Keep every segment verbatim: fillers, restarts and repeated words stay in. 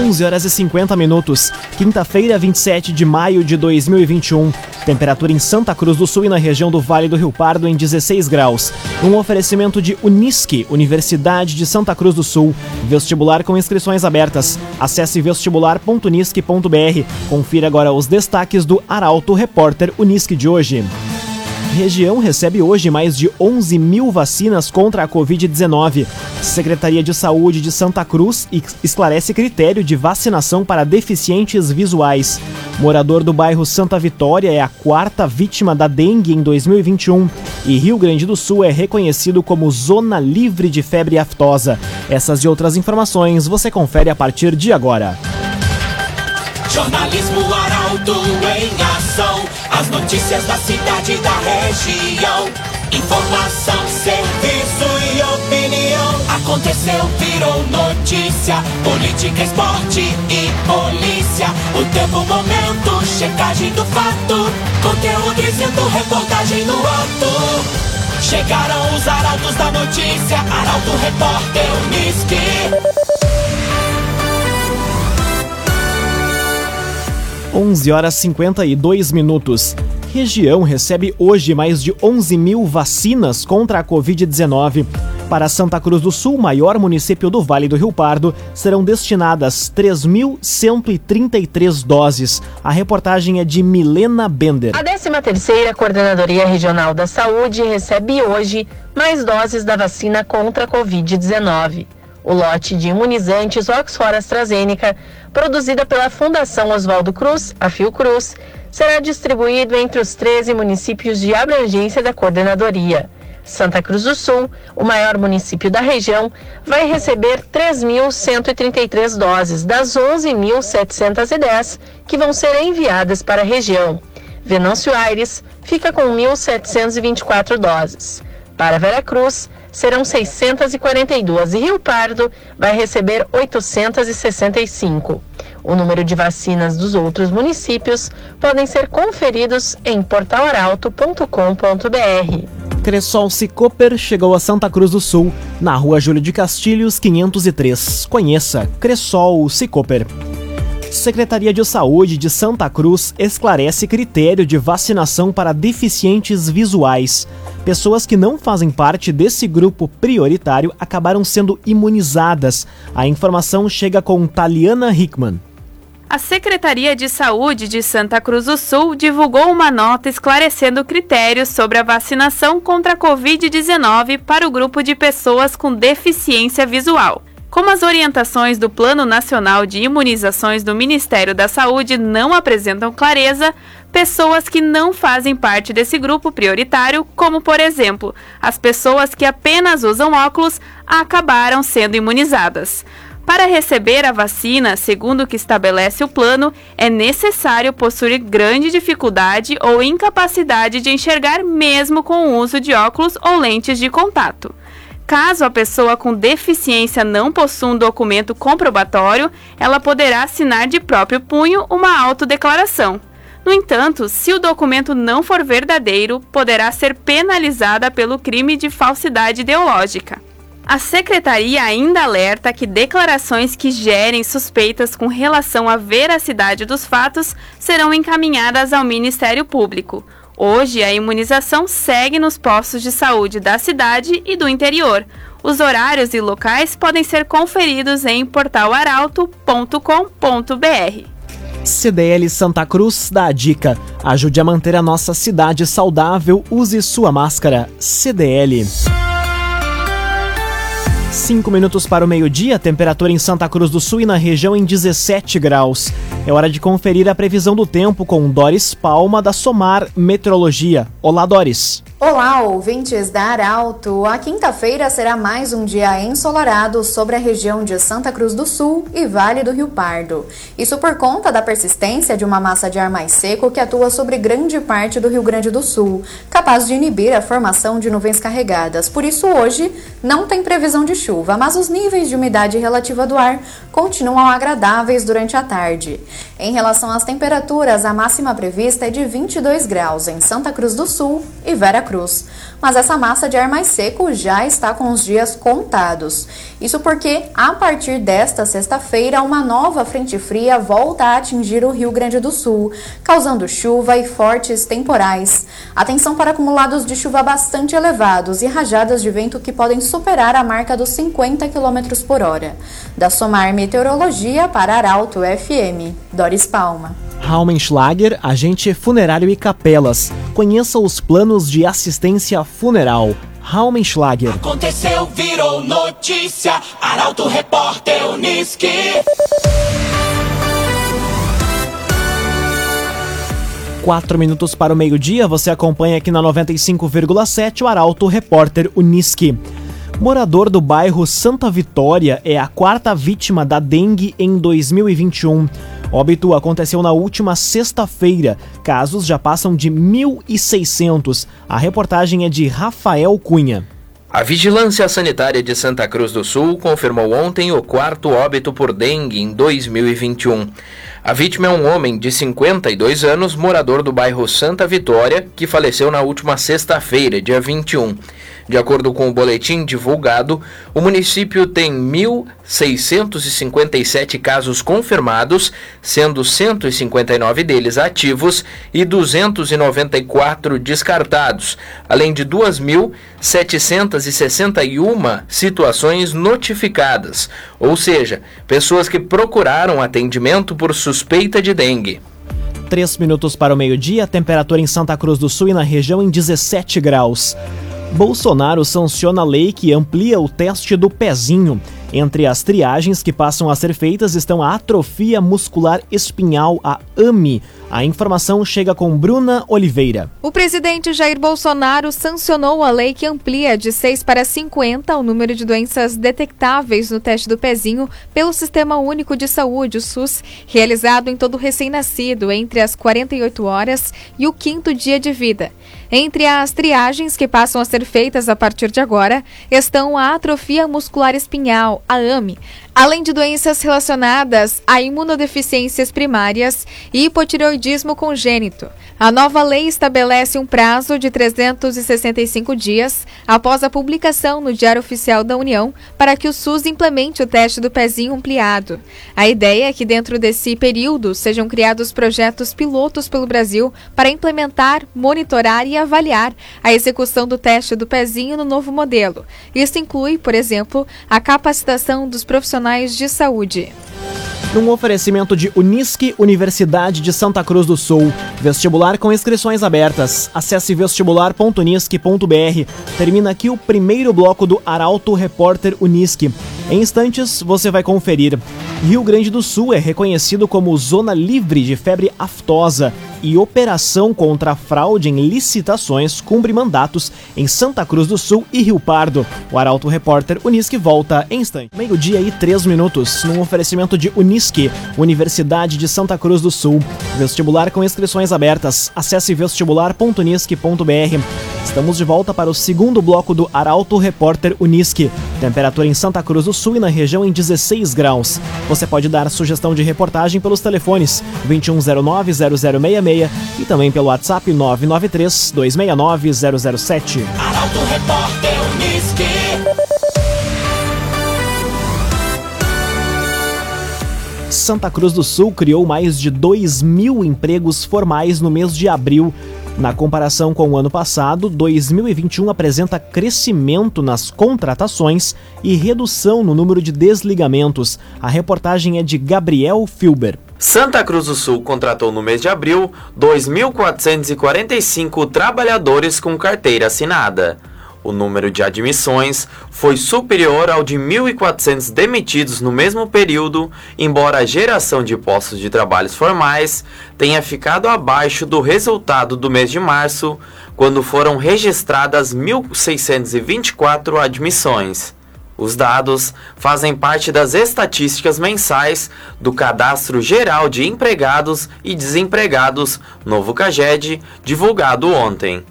onze horas e cinquenta minutos, quinta-feira, vinte e sete de maio de dois mil e vinte e um. Temperatura em Santa Cruz do Sul e na região do Vale do Rio Pardo em dezesseis graus. Um oferecimento de Unisque, Universidade de Santa Cruz do Sul. Vestibular com inscrições abertas. Acesse vestibular ponto unisque ponto b r. Confira agora os destaques do Arauto Repórter Unisque de hoje. Região recebe hoje mais de onze mil vacinas contra a covid dezenove. Secretaria de Saúde de Santa Cruz esclarece critério de vacinação para deficientes visuais. Morador do bairro Santa Vitória é a quarta vítima da dengue em dois mil e vinte e um. E Rio Grande do Sul é reconhecido como zona livre de febre aftosa. Essas e outras informações você confere a partir de agora. Jornalismo Arauto em ação, as notícias da cidade e da região. Informação, serviço e opinião. Aconteceu, virou notícia, política, esporte e polícia. O tempo, momento, checagem do fato, conteúdo dizendo, reportagem no ato. Chegaram os arautos da notícia, Arauto Repórter Unisque. onze horas e cinquenta e dois minutos. Região recebe hoje mais de onze mil vacinas contra a covid dezenove. Para Santa Cruz do Sul, maior município do Vale do Rio Pardo, serão destinadas três mil cento e trinta e três doses. A reportagem é de Milena Bender. A décima terceira Coordenadoria Regional da Saúde recebe hoje mais doses da vacina contra a covid dezenove. O lote de imunizantes Oxford-AstraZeneca, produzida pela Fundação Oswaldo Cruz, a Fiocruz, será distribuído entre os treze municípios de abrangência da coordenadoria. Santa Cruz do Sul, o maior município da região, vai receber três mil cento e trinta e três doses das onze mil setecentos e dez que vão ser enviadas para a região. Venâncio Aires fica com mil setecentos e vinte e quatro doses. Para Veracruz, serão seiscentos e quarenta e duas e Rio Pardo vai receber oitocentos e sessenta e cinco. O número de vacinas dos outros municípios podem ser conferidos em portal arauto ponto com ponto b r. Cresol Sicoper chegou a Santa Cruz do Sul, na rua Júlio de Castilhos, quinhentos e três. Conheça Cresol Sicoper. Secretaria de Saúde de Santa Cruz esclarece critério de vacinação para deficientes visuais. Pessoas que não fazem parte desse grupo prioritário acabaram sendo imunizadas. A informação chega com Taliana Hickman. A Secretaria de Saúde de Santa Cruz do Sul divulgou uma nota esclarecendo critérios sobre a vacinação contra a covid dezenove para o grupo de pessoas com deficiência visual. Como as orientações do Plano Nacional de Imunizações do Ministério da Saúde não apresentam clareza, pessoas que não fazem parte desse grupo prioritário, como por exemplo, as pessoas que apenas usam óculos, acabaram sendo imunizadas. Para receber a vacina, segundo o que estabelece o plano, é necessário possuir grande dificuldade ou incapacidade de enxergar mesmo com o uso de óculos ou lentes de contato. Caso a pessoa com deficiência não possua um documento comprobatório, ela poderá assinar de próprio punho uma autodeclaração. No entanto, se o documento não for verdadeiro, poderá ser penalizada pelo crime de falsidade ideológica. A Secretaria ainda alerta que declarações que gerem suspeitas com relação à veracidade dos fatos serão encaminhadas ao Ministério Público. Hoje, a imunização segue nos postos de saúde da cidade e do interior. Os horários e locais podem ser conferidos em portal arauto ponto com ponto b r. C D L Santa Cruz dá a dica. Ajude a manter a nossa cidade saudável. Use sua máscara. C D L. Cinco minutos para o meio-dia, temperatura em Santa Cruz do Sul e na região em dezessete graus. É hora de conferir a previsão do tempo com Doris Palma, da Somar Meteorologia. Olá, Doris. Olá, ouvintes da Arauto. A quinta-feira será mais um dia ensolarado sobre a região de Santa Cruz do Sul e Vale do Rio Pardo. Isso por conta da persistência de uma massa de ar mais seco que atua sobre grande parte do Rio Grande do Sul, capaz de inibir a formação de nuvens carregadas. Por isso, hoje, não tem previsão de chuva, mas os níveis de umidade relativa do ar continuam agradáveis durante a tarde. Em relação às temperaturas, a máxima prevista é de vinte e dois graus em Santa Cruz do Sul e Veracruz. Fiocruz, mas essa massa de ar mais seco já está com os dias contados. Isso porque, a partir desta sexta-feira, uma nova frente fria volta a atingir o Rio Grande do Sul, causando chuva e fortes temporais. Atenção para acumulados de chuva bastante elevados e rajadas de vento que podem superar a marca dos cinquenta quilômetros por hora. Da Somar Meteorologia para Arauto F M, Doris Palma. Raul Menschlager, agente funerário e capelas. Conheça os planos de assistência funeral. Raul Menschlager. Aconteceu, virou notícia. Arauto Repórter Unisque. Quatro minutos para o meio-dia, você acompanha aqui na noventa e cinco vírgula sete o Arauto Repórter Unisque. Morador do bairro Santa Vitória é a quarta vítima da dengue em dois mil e vinte e um. Óbito aconteceu na última sexta-feira. Casos já passam de mil e seiscentos. A reportagem é de Rafael Cunha. A Vigilância Sanitária de Santa Cruz do Sul confirmou ontem o quarto óbito por dengue em dois mil e vinte e um. A vítima é um homem de cinquenta e dois anos, morador do bairro Santa Vitória, que faleceu na última sexta-feira, dia vinte e um. De acordo com o boletim divulgado, o município tem mil seiscentos e cinquenta e sete casos confirmados, sendo cento e cinquenta e nove deles ativos e duzentos e noventa e quatro descartados, além de duas mil setecentos e sessenta e uma situações notificadas, ou seja, pessoas que procuraram atendimento por suspeita de dengue. Três minutos para o meio-dia, temperatura em Santa Cruz do Sul e na região em dezessete graus. Bolsonaro sanciona a lei que amplia o teste do pezinho. Entre as triagens que passam a ser feitas estão a atrofia muscular espinhal, a A M I. A informação chega com Bruna Oliveira. O presidente Jair Bolsonaro sancionou a lei que amplia de seis para cinquenta o número de doenças detectáveis no teste do pezinho pelo Sistema Único de Saúde, o SUS, realizado em todo recém-nascido entre as quarenta e oito horas e o quinto dia de vida. Entre as triagens que passam a ser feitas a partir de agora estão a atrofia muscular espinhal, a A M I, além de doenças relacionadas a imunodeficiências primárias e hipotireoidismo congênito. A nova lei estabelece um prazo de trezentos e sessenta e cinco dias após a publicação no Diário Oficial da União para que o SUS implemente o teste do pezinho ampliado. A ideia é que dentro desse período sejam criados projetos pilotos pelo Brasil para implementar, monitorar e avaliar a execução do teste do pezinho no novo modelo. Isso inclui, por exemplo, a capacitação dos profissionais de saúde. Um oferecimento de Unisque, Universidade de Santa Cruz do Sul. Vestibular com inscrições abertas. Acesse vestibular ponto unisque ponto b r. Termina aqui o primeiro bloco do Arauto Repórter Unisque. Em instantes, você vai conferir. Rio Grande do Sul é reconhecido como zona livre de febre aftosa e operação contra a fraude em licitações cumpre mandatos em Santa Cruz do Sul e Rio Pardo. O Arauto Repórter Unisque volta em instante. Meio-dia e três minutos, num oferecimento de Unisque, Universidade de Santa Cruz do Sul. Vestibular com inscrições abertas. Acesse vestibular ponto unisque ponto b r. Estamos de volta para o segundo bloco do Arauto Repórter Unisque. Temperatura em Santa Cruz do Sul e na região em dezesseis graus. Você pode dar sugestão de reportagem pelos telefones vinte e um zero nove, zero zero seis seis e também pelo WhatsApp nove nove três, dois seis nove, zero zero sete. Arauto Repórter Unisque. Santa Cruz do Sul criou mais de dois mil empregos formais no mês de abril. Na comparação com o ano passado, dois mil e vinte e um apresenta crescimento nas contratações e redução no número de desligamentos. A reportagem é de Gabriel Filber. Santa Cruz do Sul contratou no mês de abril dois mil quatrocentos e quarenta e cinco trabalhadores com carteira assinada. O número de admissões foi superior ao de mil e quatrocentos demitidos no mesmo período, embora a geração de postos de trabalhos formais tenha ficado abaixo do resultado do mês de março, quando foram registradas mil seiscentos e vinte e quatro admissões. Os dados fazem parte das estatísticas mensais do Cadastro Geral de Empregados e Desempregados, novo CAGED, divulgado ontem.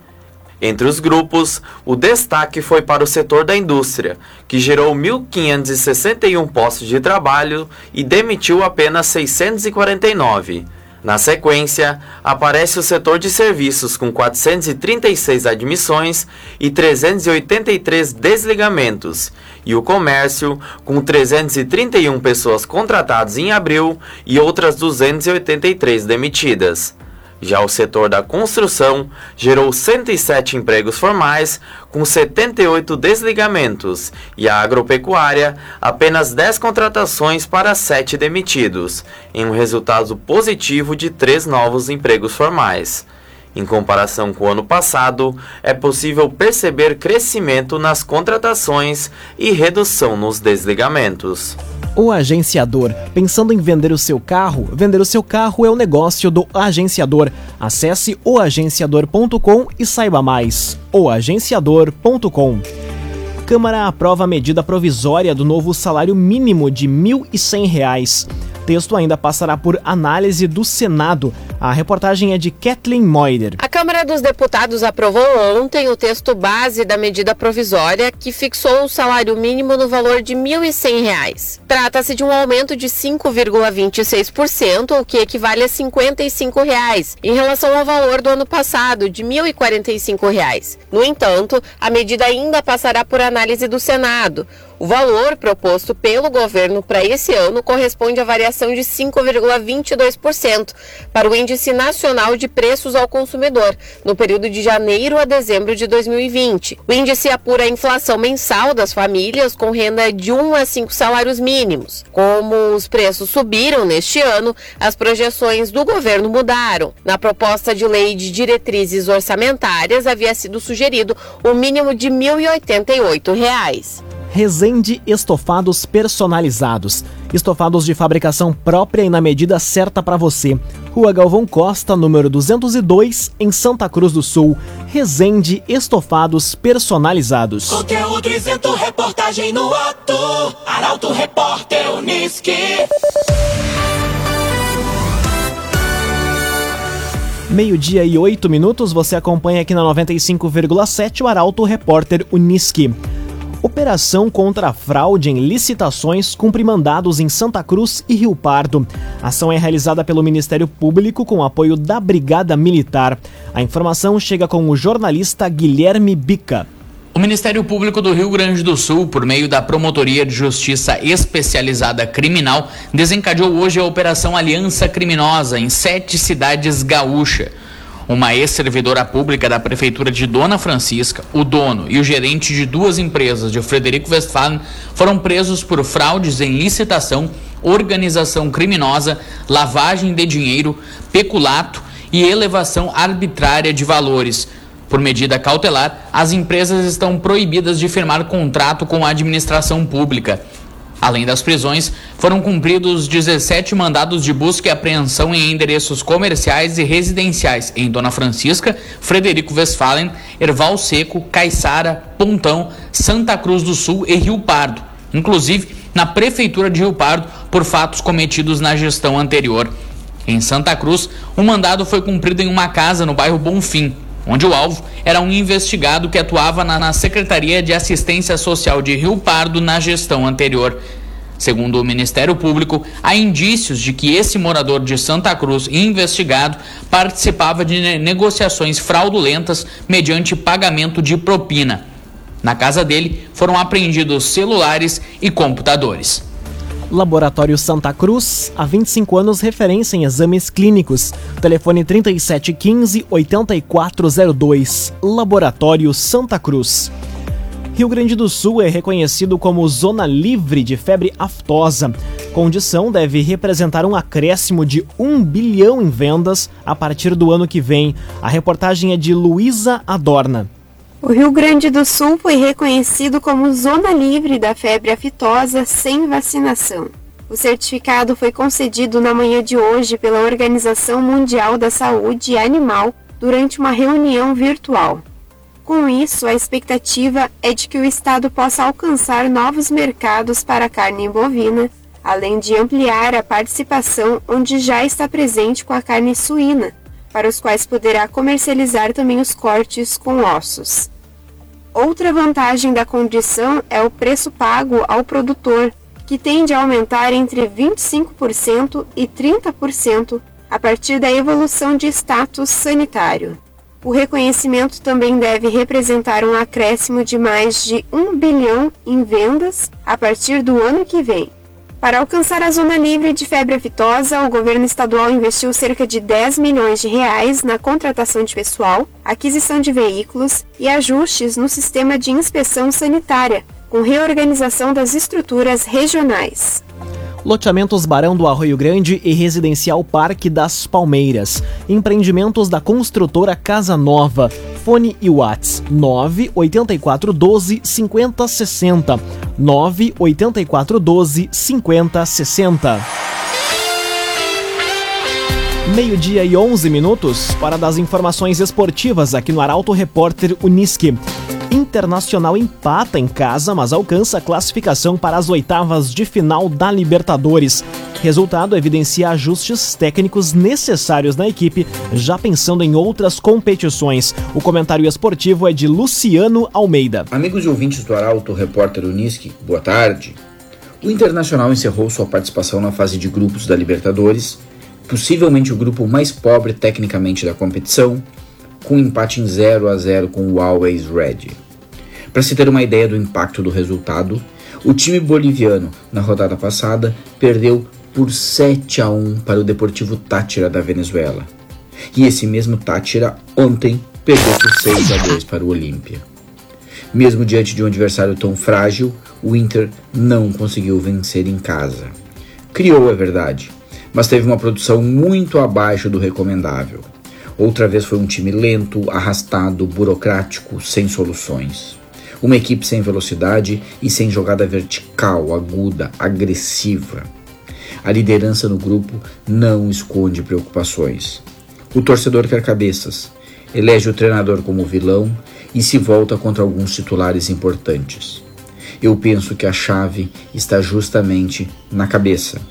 Entre os grupos, o destaque foi para o setor da indústria, que gerou mil quinhentos e sessenta e um postos de trabalho e demitiu apenas seiscentos e quarenta e nove. Na sequência, aparece o setor de serviços com quatrocentas e trinta e seis admissões e trezentas e oitenta e três desligamentos, e o comércio com trezentas e trinta e uma pessoas contratadas em abril e outras duzentas e oitenta e três demitidas. Já o setor da construção gerou cento e sete empregos formais, com setenta e oito desligamentos, e a agropecuária apenas dez contratações para sete demitidos, em um resultado positivo de três novos empregos formais. Em comparação com o ano passado, é possível perceber crescimento nas contratações e redução nos desligamentos. O agenciador. Pensando em vender o seu carro? Vender o seu carro é o negócio do agenciador. Acesse o agenciador ponto com e saiba mais. o agenciador ponto com. Câmara aprova a medida provisória do novo salário mínimo de mil e cem reais. O texto ainda passará por análise do Senado. A reportagem é de Kathleen Moyder. A Câmara dos Deputados aprovou ontem o texto base da medida provisória que fixou o salário mínimo no valor de mil e cem reais. Trata-se de um aumento de cinco vírgula vinte e seis por cento, o que equivale a cinquenta e cinco reais, em relação ao valor do ano passado, de mil e quarenta e cinco reais. No entanto, a medida ainda passará por análise do Senado. O valor proposto pelo governo para esse ano corresponde à variação de cinco vírgula vinte e dois por cento para o Índice Nacional de Preços ao Consumidor, no período de janeiro a dezembro de dois mil e vinte. O índice apura a inflação mensal das famílias com renda de um a cinco salários mínimos. Como os preços subiram neste ano, as projeções do governo mudaram. Na proposta de lei de diretrizes orçamentárias, havia sido sugerido o mínimo de mil e oitenta e oito reais. Resende Estofados Personalizados. Estofados de fabricação própria e na medida certa para você. Rua Galvão Costa, número duzentos e dois, em Santa Cruz do Sul. Resende Estofados Personalizados. Conteúdo isento, reportagem no ato. Arauto Repórter Unisque. Meio-dia e oito minutos, você acompanha aqui na noventa e cinco vírgula sete o Arauto Repórter Unisque. Operação contra a fraude em licitações cumpre mandados em Santa Cruz e Rio Pardo. A ação é realizada pelo Ministério Público com apoio da Brigada Militar. A informação chega com o jornalista Guilherme Bica. O Ministério Público do Rio Grande do Sul, por meio da Promotoria de Justiça Especializada Criminal, desencadeou hoje a Operação Aliança Criminosa em sete cidades gaúchas. Uma ex-servidora pública da prefeitura de Dona Francisca, o dono e o gerente de duas empresas de Frederico Westphalen foram presos por fraudes em licitação, organização criminosa, lavagem de dinheiro, peculato e elevação arbitrária de valores. Por medida cautelar, as empresas estão proibidas de firmar contrato com a administração pública. Além das prisões, foram cumpridos dezessete mandados de busca e apreensão em endereços comerciais e residenciais em Dona Francisca, Frederico Westphalen, Erval Seco, Caiçara, Pontão, Santa Cruz do Sul e Rio Pardo, inclusive na Prefeitura de Rio Pardo, por fatos cometidos na gestão anterior. Em Santa Cruz, o mandado foi cumprido em uma casa no bairro Bonfim, onde o alvo era um investigado que atuava na, na Secretaria de Assistência Social de Rio Pardo na gestão anterior. Segundo o Ministério Público, há indícios de que esse morador de Santa Cruz investigado participava de negociações fraudulentas mediante pagamento de propina. Na casa dele foram apreendidos celulares e computadores. Laboratório Santa Cruz, há vinte e cinco anos referência em exames clínicos. Telefone trinta e sete quinze, oitenta e quatro zero dois. Laboratório Santa Cruz. Rio Grande do Sul é reconhecido como zona livre de febre aftosa. Condição deve representar um acréscimo de um bilhão em vendas a partir do ano que vem. A reportagem é de Luísa Adorna. O Rio Grande do Sul foi reconhecido como zona livre da febre aftosa sem vacinação. O certificado foi concedido na manhã de hoje pela Organização Mundial da Saúde Animal durante uma reunião virtual. Com isso, a expectativa é de que o estado possa alcançar novos mercados para a carne bovina, além de ampliar a participação onde já está presente com a carne suína, para os quais poderá comercializar também os cortes com ossos. Outra vantagem da condição é o preço pago ao produtor, que tende a aumentar entre vinte e cinco por cento e trinta por cento a partir da evolução de status sanitário. O reconhecimento também deve representar um acréscimo de mais de um bilhão em vendas a partir do ano que vem. Para alcançar a zona livre de febre aftosa, o governo estadual investiu cerca de dez milhões de reais na contratação de pessoal, aquisição de veículos e ajustes no sistema de inspeção sanitária, com reorganização das estruturas regionais. Loteamentos Barão do Arroio Grande e Residencial Parque das Palmeiras. Empreendimentos da construtora Casa Nova. Fone e Whats nove oito quatro um dois cinco zero seis zero. nove oito quatro um dois cinco zero seis zero. Meio-dia e onze minutos, para das informações esportivas aqui no Arauto Repórter Unisque. Internacional empata em casa, mas alcança a classificação para as oitavas de final da Libertadores. Resultado evidencia ajustes técnicos necessários na equipe, já pensando em outras competições. O comentário esportivo é de Luciano Almeida. Amigos e ouvintes do Arauto, repórter Unisque, boa tarde. O Internacional encerrou sua participação na fase de grupos da Libertadores, possivelmente o grupo mais pobre tecnicamente da competição, com um empate em zero a zero com o Always Red. Para se ter uma ideia do impacto do resultado, o time boliviano, na rodada passada, perdeu por sete a um para o Deportivo Táchira da Venezuela. E esse mesmo Táchira, ontem, perdeu por seis a dois para o Olímpia. Mesmo diante de um adversário tão frágil, o Inter não conseguiu vencer em casa. Criou, é verdade, mas teve uma produção muito abaixo do recomendável. Outra vez foi um time lento, arrastado, burocrático, sem soluções. Uma equipe sem velocidade e sem jogada vertical, aguda, agressiva. A liderança no grupo não esconde preocupações. O torcedor quer cabeças, elege o treinador como vilão e se volta contra alguns titulares importantes. Eu penso que a chave está justamente na cabeça,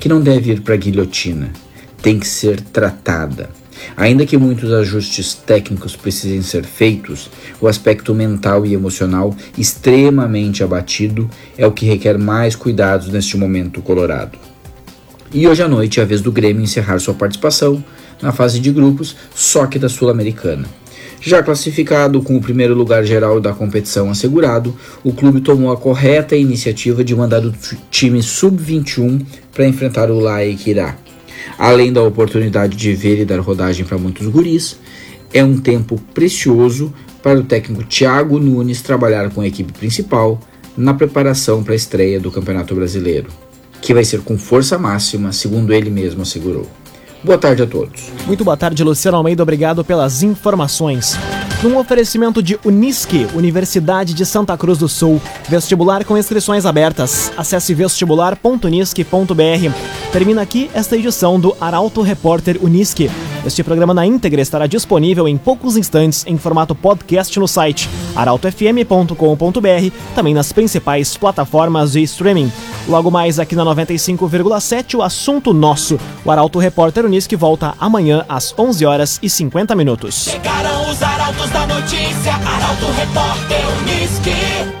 que não deve ir para a guilhotina, tem que ser tratada. Ainda que muitos ajustes técnicos precisem ser feitos, o aspecto mental e emocional extremamente abatido é o que requer mais cuidados neste momento colorado. E hoje à noite é a vez do Grêmio encerrar sua participação na fase de grupos, só que da Sul-Americana. Já classificado, com o primeiro lugar geral da competição assegurado, o clube tomou a correta iniciativa de mandar o time sub vinte e um para enfrentar o La Equidad. Além da oportunidade de ver e dar rodagem para muitos guris, é um tempo precioso para o técnico Thiago Nunes trabalhar com a equipe principal na preparação para a estreia do Campeonato Brasileiro, que vai ser com força máxima, segundo ele mesmo assegurou. Boa tarde a todos. Muito boa tarde, Luciano Almeida, obrigado pelas informações. Num oferecimento de Unisque, Universidade de Santa Cruz do Sul. Vestibular com inscrições abertas. Acesse vestibular ponto unisque ponto b r. Termina aqui esta edição do Arauto Repórter Unisque. Este programa na íntegra estará disponível em poucos instantes em formato podcast no site arauto f m ponto com ponto b r, também nas principais plataformas de streaming. Logo mais aqui na noventa e cinco vírgula sete, o assunto nosso. O Arauto Repórter Unisque volta amanhã às onze horas e cinquenta minutos. Chegaram os arautos da notícia, Arauto Repórter Unisque.